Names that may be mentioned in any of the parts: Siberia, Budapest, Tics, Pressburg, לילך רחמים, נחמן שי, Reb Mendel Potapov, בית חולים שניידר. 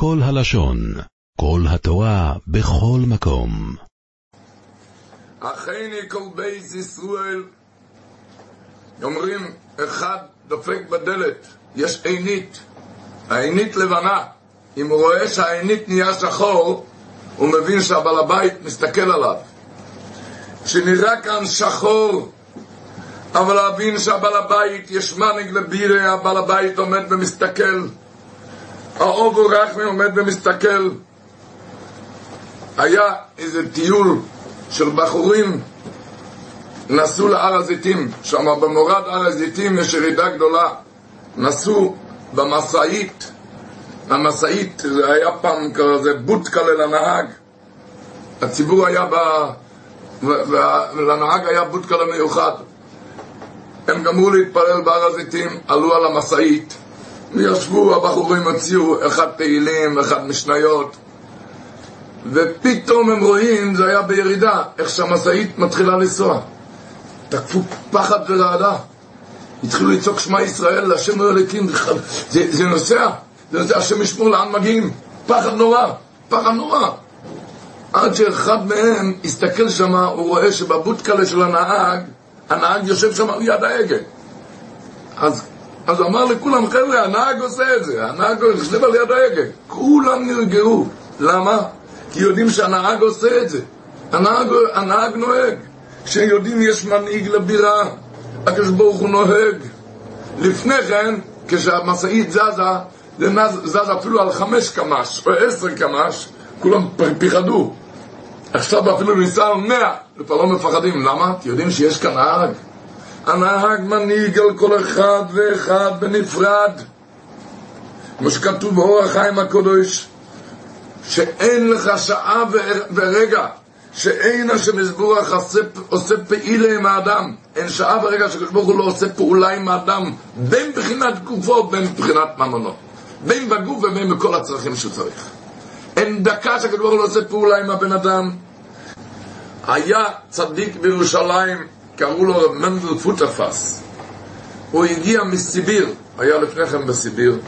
כל הלשון, כל התורה, בכל מקום. אחיני כל בית ישראל, אומרים, אחד דופק בדלת, יש עינית, העינית לבנה. אם הוא רואה שהעינית נהיה שחור, הוא מבין שהבעל הבית מסתכל עליו. שנראה כאן שחור, אבל להבין שהבעל הבית יש מנהיג לבירה, הבעל הבית עומד ומסתכל, האובו רחמי עומד ומסתכל. היה איזה טיול של בחורים, נסעו להר הזיתים, שם במורד הר הזיתים יש ירידה גדולה, נסעו במשאית, המשאית היה פעם כזה בוטקה לנהג, הציבור היה לנהג היה בוטקה למיוחד. הם גמרו להתפלל בהר הזיתים, עלו על המשאית, וישבו, הבחורים הוציאו אחד תהילים, אחד משניות, ופתאום הם רואים, זה היה בירידה, איך שהמשאית מתחילה לנסוע. תקפו פחד ורעדה, התחילו לצעוק שמע ישראל, להשם אלוקים, זה נוסע, זה נוסע, השם ישמור, לאן מגיעים? פחד נורא, פחד נורא. עד שאחד מהם הסתכל שם, הוא רואה שבבוטקלה של הנהג, הנהג יושב שם על יד ההגה. אז הוא אמר לכולם, חבר'ה, הנהג עושה את זה, הנהג יושב על יד ההגה. כולם נרגעו. למה? כי יודעים שהנהג עושה את זה. הנהג נוהג. כשיודעים יש מנהיג לבירה, הקדוש ברוך הוא נוהג. לפני כן, כשהמשאית זזה, זה זז אפילו על 5 קמ"ש או 10 קמ"ש, כולם פיחדו. עכשיו אפילו ניסה 100, לפעמים לא מפחדים. למה? כי יודעים שיש כאן נהג. הנהג מנהיג על כל אחד ואחד בנפרד. כמו שכתוב באור החיים הקדוש, שאין לך שעה ורגע, שאין השם יזבורך עושה פעילה עם האדם. אין שעה ורגע שהקדוש ברוך הוא לא עושה פעולה עם האדם, בין בחינת גופו, בין בחינת ממונו, בין בגוף ובין בכל הצרכים שצריך. אין דקה שהקדוש ברוך הוא לא עושה פעולה עם הבן אדם. היה צדיק בירושלים, קראו לו רב מנדל פוטאפס. הוא הגיע מסיביר, היה לפני כן בסיביר,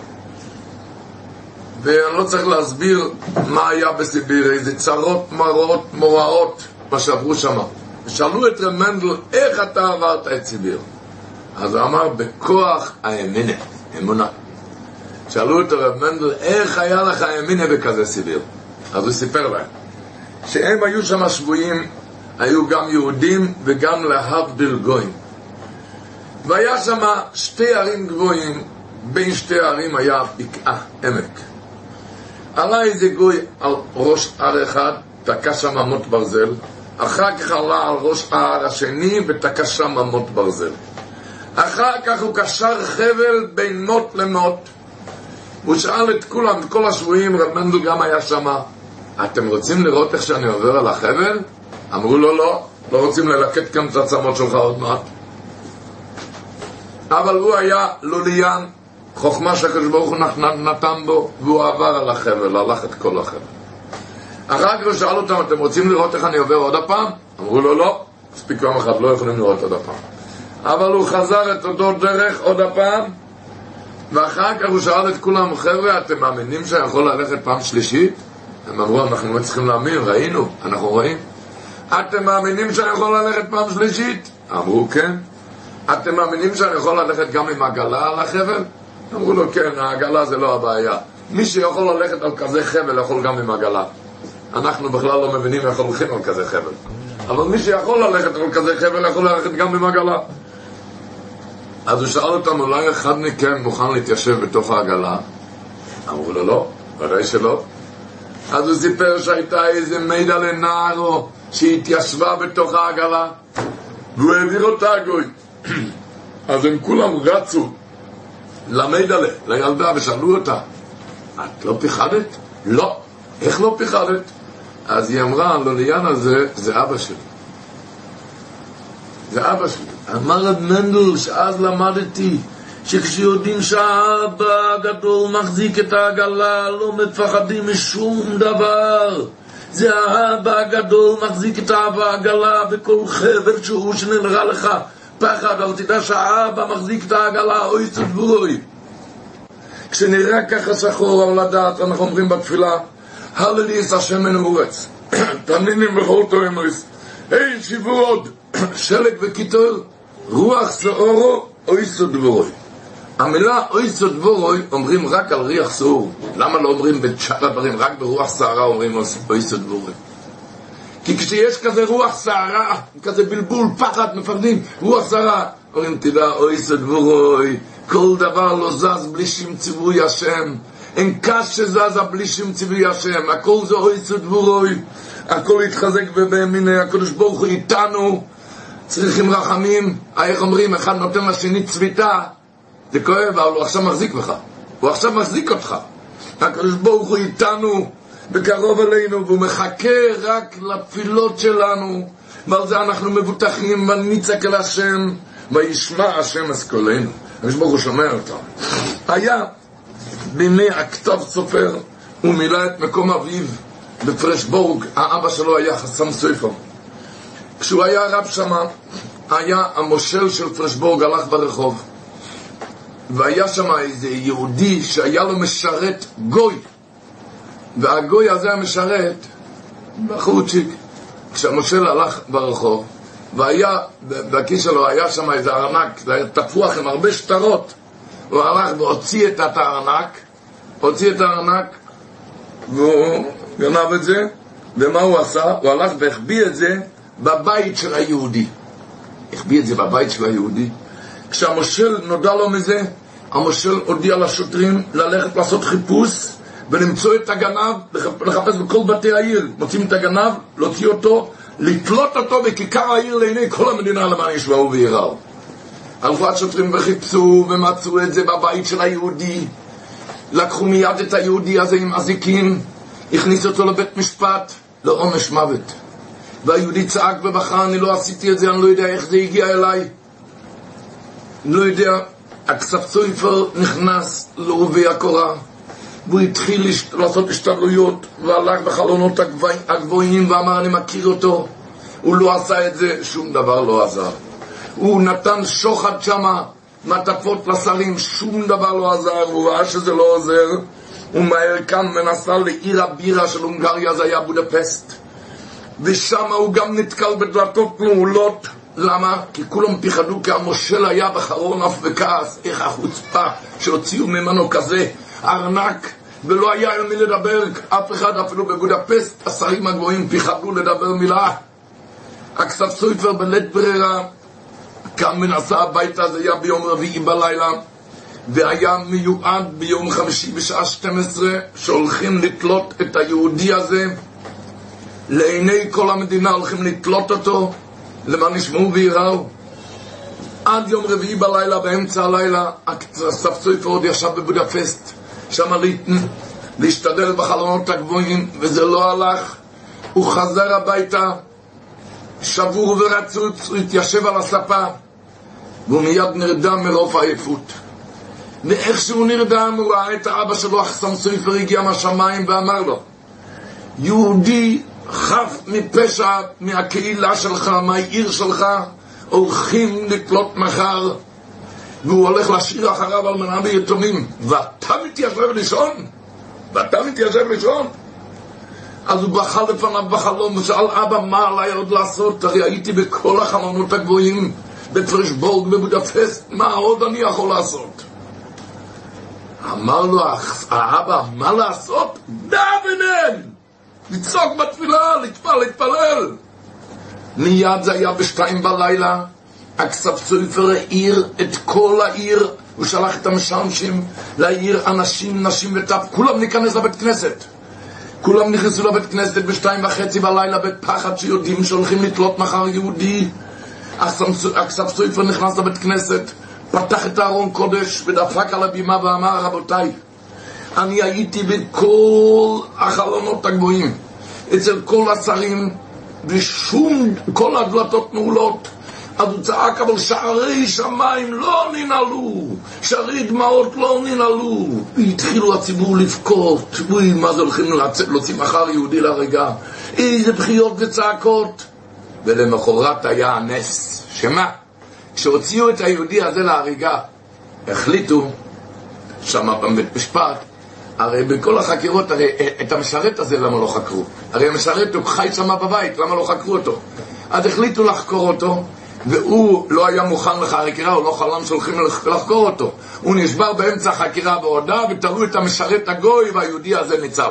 ואני לא צריך להסביר מה היה בסיביר, איזה צרות מרות מוראות מה שעברו שם. שאלו את רב מנדל, איך אתה עברת את סיביר? אז הוא אמר, בכוח האמינה, אמונה. שאלו את רב מנדל, איך היה לך האמינה בכזה סיביר? אז הוא סיפר להם שהם היו שם שבויים, היו גם יהודים וגם להבדיל גויים, והיה שם 2 ערים גבוהים, בין 2 ערים היה בקעה, עמק. עלה איזה גוי על ראש הר אחד, תקע שם מות ברזל, אחר כך עלה על ראש ההר השני ותקע שם מות ברזל, אחר כך הוא קשר חבל בין מות למות. הוא שאל את כולם, כל השבויים, רב מנדל גם היה שם, אתם רוצים לראות איך שאני עובר על החבל? אמרו לו, לא, לא רוצים ללקט כאן את הצמות שלך עוד מעט. אבל הוא היה לוליין, חוכמה שהקדוש ברוך הוא נתן בו, והוא עבר על החבל, הלך את כל החבל. אחר כך הוא שאל אותם, אתם רוצים לראות איך אני עובר עוד הפעם? אמרו לו, לא, מספיק פעם אחת, לא יכולים לראות עוד הפעם. אבל הוא חזר את אותו דרך עוד הפעם, ואחר כך הוא שאל את כולם, חבר'ה, אתם מאמינים שאני יכול ללכת פעם שלישית? הם אמרו, אנחנו לא צריכים להאמין, ראינו, אנחנו רואים. אתם מאמינים שאני יכול ללכת פעם שלישית? אמרו, כן. אתם מאמינים שאני יכול ללכת גם עם עגלה על החבל? אמרו לו, כן, העגלה זה לא הבעיה. מי שיכול ללכת על כזה חבל יכול גם עם עגלה. אנחנו בכלל לא מבינים איך הולכים על כזה חבל. אבל מי שיכול ללכת על כזה חבל יכול ללכת גם עם עגלה. אז הוא שאל אותם, אולי אחד מכם מוכן להתיישב בתוך העגלה? אמרו לו, לא, הרי שלא. אז הוא סיפר שהייתה איזה מידע לנערו שהתיישבה בתוך העגלה, והוא העביר אותה הגוי. אז הם כולם רצו למידלה, לילדה, ושאלו אותה, את לא פיחדת? לא. איך לא פיחדת? אז היא אמרה, הלוליין הזה זה אבא שלי, זה אבא שלי. אמר רב מנדל שאז למדתי שכשיודעים שהאבא הגדול מחזיק את העגלה לא מפחדים משום דבר. זה האבא הגדול מחזיק את העגלה, וכל חבר שהוא שנראה לך פחד, אבל תדע שהאבא מחזיק את העגלה, אוי צדבוי. כשנראה ככה שחור על הדעת, אנחנו אומרים בתפילה, הלליס השם מן אורץ, תנינים בכל תורמוס, אין שיבור עוד, שלג וקיטור, רוח סעורו, אוי סודבורוי. המילה אוי סודבורוי אומרים רק על ריח סעור. למה לא אומרים בשאר הדברים, רק ברוח סערה אומרים אוי סודבורוי? כי כשיש כזה רוח סערה, כזה בלבול, פחד, מפחדים, רוח סערה, אומרים תדע אוי סודבורוי, כל דבר לא זז בלי שם ציווי השם, אין קש שזזה בלי שם ציווי השם, הכל זה אוי סודבורוי, הכל יתחזק ובאמיני, הקדוש ברוך הוא איתנו, צריכים רחמים. איך אומרים, אחד נותן לשני צביטה, זה כואב, אבל הוא עכשיו מחזיק בך, הוא עכשיו מחזיק אותך, הקדוש ברוך הוא איתנו, בקרוב אלינו, והוא מחכה רק לתפילות שלנו, ועל זה אנחנו מבוטחים, ונצעק אל השם, וישמע השם אז קולנו. הקדוש ברוך הוא שומע אותנו. היה בימי הכתב סופר, הוא מילא את מקום אביו בפרשבורג, האבא שלו היה חסם סופר. כשהוא היה רב שמה, היה המושל של פרשבורג, הלך ברחוב, והיה שם איזה יהודי שהיה לו משרת גוי, והגוי הזה המשרת בחורצ'יק. כשהמושל הלך ברחוב, והיה בכיס שלו היה שם איזה ארנק, זה היה תפוח עם הרבה שטרות, הוא הלך והוציא את הארנק, והוא גנב את זה. ומה הוא עשה? הוא הלך והחביא את זה בבית של היהודי, כשהמושל נודע לו מזה, המושל הודיע לשוטרים ללכת לעשות חיפוש ולמצוא את הגנב, לחפש בכל בתי העיר. מוצאים את הגנב, להוציא אותו, לתלות אותו בכיכר העיר לעיני כל המדינה למען ישמעו ויראו. הלכו השוטרים וחיפשו ומצאו את זה בבית של היהודי, לקחו מיד את היהודי הזה עם אזיקים, הכניסו אותו לבית משפט לעונש מוות. והיהודי צעק ובכה, אני לא עשיתי את זה, אני לא יודע איך זה הגיע אליי, אני לא יודע. הכתב סופר נכנס לעובי הקורה, והוא התחיל לעשות השתלויות, והלך בחלונות הגבוהים ואמר אני מכיר אותו. הוא לא עשה את זה, שום דבר לא עזר. הוא נתן שוחד שמה, מטפות לשרים, שום דבר לא עזר. הוא ראה שזה לא עוזר, הוא מהר כאן ונסע לעיר הבירה של הונגריה, זה היה בודפסט, ושם הוא גם נתקל בדלתות נעולות. למה? כי כולם פיחדו, כי המושל היה בחרון אף וכעס, איך החוצפה שהוציאו ממנו כזה ארנק, ולא היה אל מי לדבר. אף אחד, אפילו בבודפסט השרים הגבוהים פיחדו לדבר מילה. הכתב סופר בלית ברירה קם ונסע הביתה, זה היה ביום רביעי בלילה, והיה מיועד ביום חמישי בשעה 12 שהולכים לתלות את היהודי הזה לעיני כל המדינה, הולכים לתלות אותו למען ישמעו ויראו. עד יום רביעי בלילה, באמצע הלילה, הכתב סופר עוד ישב בבודפסט, שם להשתדל בחלונות הגבוהים, וזה לא הלך. הוא חזר הביתה שבור ורצוץ, הוא התיישב על הספה, והוא מיד נרדם מרוב העייפות. ואיך שהוא נרדם, הוא ראה את האבא שלו, הכתב סופר הגיע מהשמיים ואמר לו, יהודי חף מפשע, מהקהילה שלך, מהעיר שלך, הולכים לקלוט מחר, והוא הולך לשיר אחריו על מנה ביתומים, ואתה מתיישב לישון? אז הוא בכה לפניו בחלום ושאל, אבא, מה עליי עוד לעשות? הרי הייתי בכל החלונות הגבוהים, בפרשבורג, בבודפסט, מה עוד אני יכול לעשות? אמר לו האבא, מה לעשות? דבנן! לצעוק בתפילה, להתפלל. מיד זה היה בשתיים בלילה, הכתב סופר העיר את כל העיר, הוא שלח את המשמשים להעיר אנשים, נשים וטף, כולם ניכנס לבית כנסת. כולם נכנסו לבית כנסת בשתיים וחצי בלילה בפחד שיודעים שהולכים לתלות מחר יהודי. הכתב סופר נכנס לבית כנסת, פתח את הארון קודש ודפק על הבימה ואמר, רבותיי, אני הייתי בכל החלונות הגבוהים, אצל כל השרים, ושום כל הדלתות נעולות. אז הוא צעק, אבל שערי שמיים לא ננעלו, שערי דמעות לא ננעלו. התחילו הציבור לבכות, מה זה הולכים להוציא מחר יהודי להריגה, איזה בחיות וצעקות. ולמחרת היה הנס. שמה? כשהוציאו את היהודי הזה להריגה, החליטו שמה בבית משפט. הרי בכל החקירות, הרי את המשרת הזה למה לא חקרו? הרי המשרת הוא חי שמה בבית, למה לא חקרו אותו? אז החליטו לחקור אותו, והוא לא היה מוכן לחקירה, הוא לא חלם שהולכים לחקור אותו. הוא נשבר באמצע החקירה והודה, ותראו את המשרת הגוי והיהודי הזה ניצב.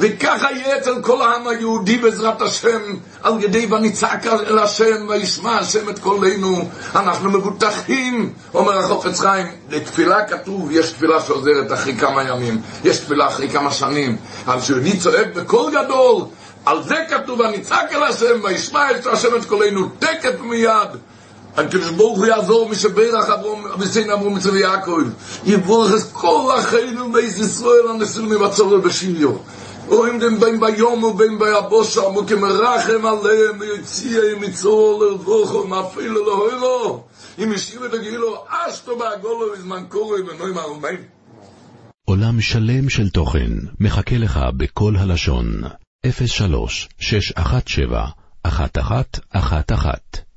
וככה יהיה אצל כל העם היהודי בעזרת השם, על ידי ונצעק אל השם וישמע השם את קולנו, אנחנו מבוטחים. אומר החפץ חיים, תפילה כתוב, יש תפילה שעוזרת אחרי כמה ימים, יש תפילה אחרי כמה שנים, אבל שיהודי צועק בקול גדול, על זה כתוב ונצעק אל השם וישמע את השם את קולנו, תקת מיד הקדוש ברוך הוא יעזור משברך אברום אביסיין אברום מצב יעקב, יבורך את כל אחינו בית ישראל הנסורים מבצורת בשריו, והם דם בין ביום ובין ביבושה, וכמרחם עליהם יציאי מצור לרבוכו, מאפילו להוירו, אם ישיב את הגאילו, אשתו בעגולו בזמן קורי ונועים הרומאים. עולם שלם של תוכן מחכה לך בכל הלשון, 03-617-1111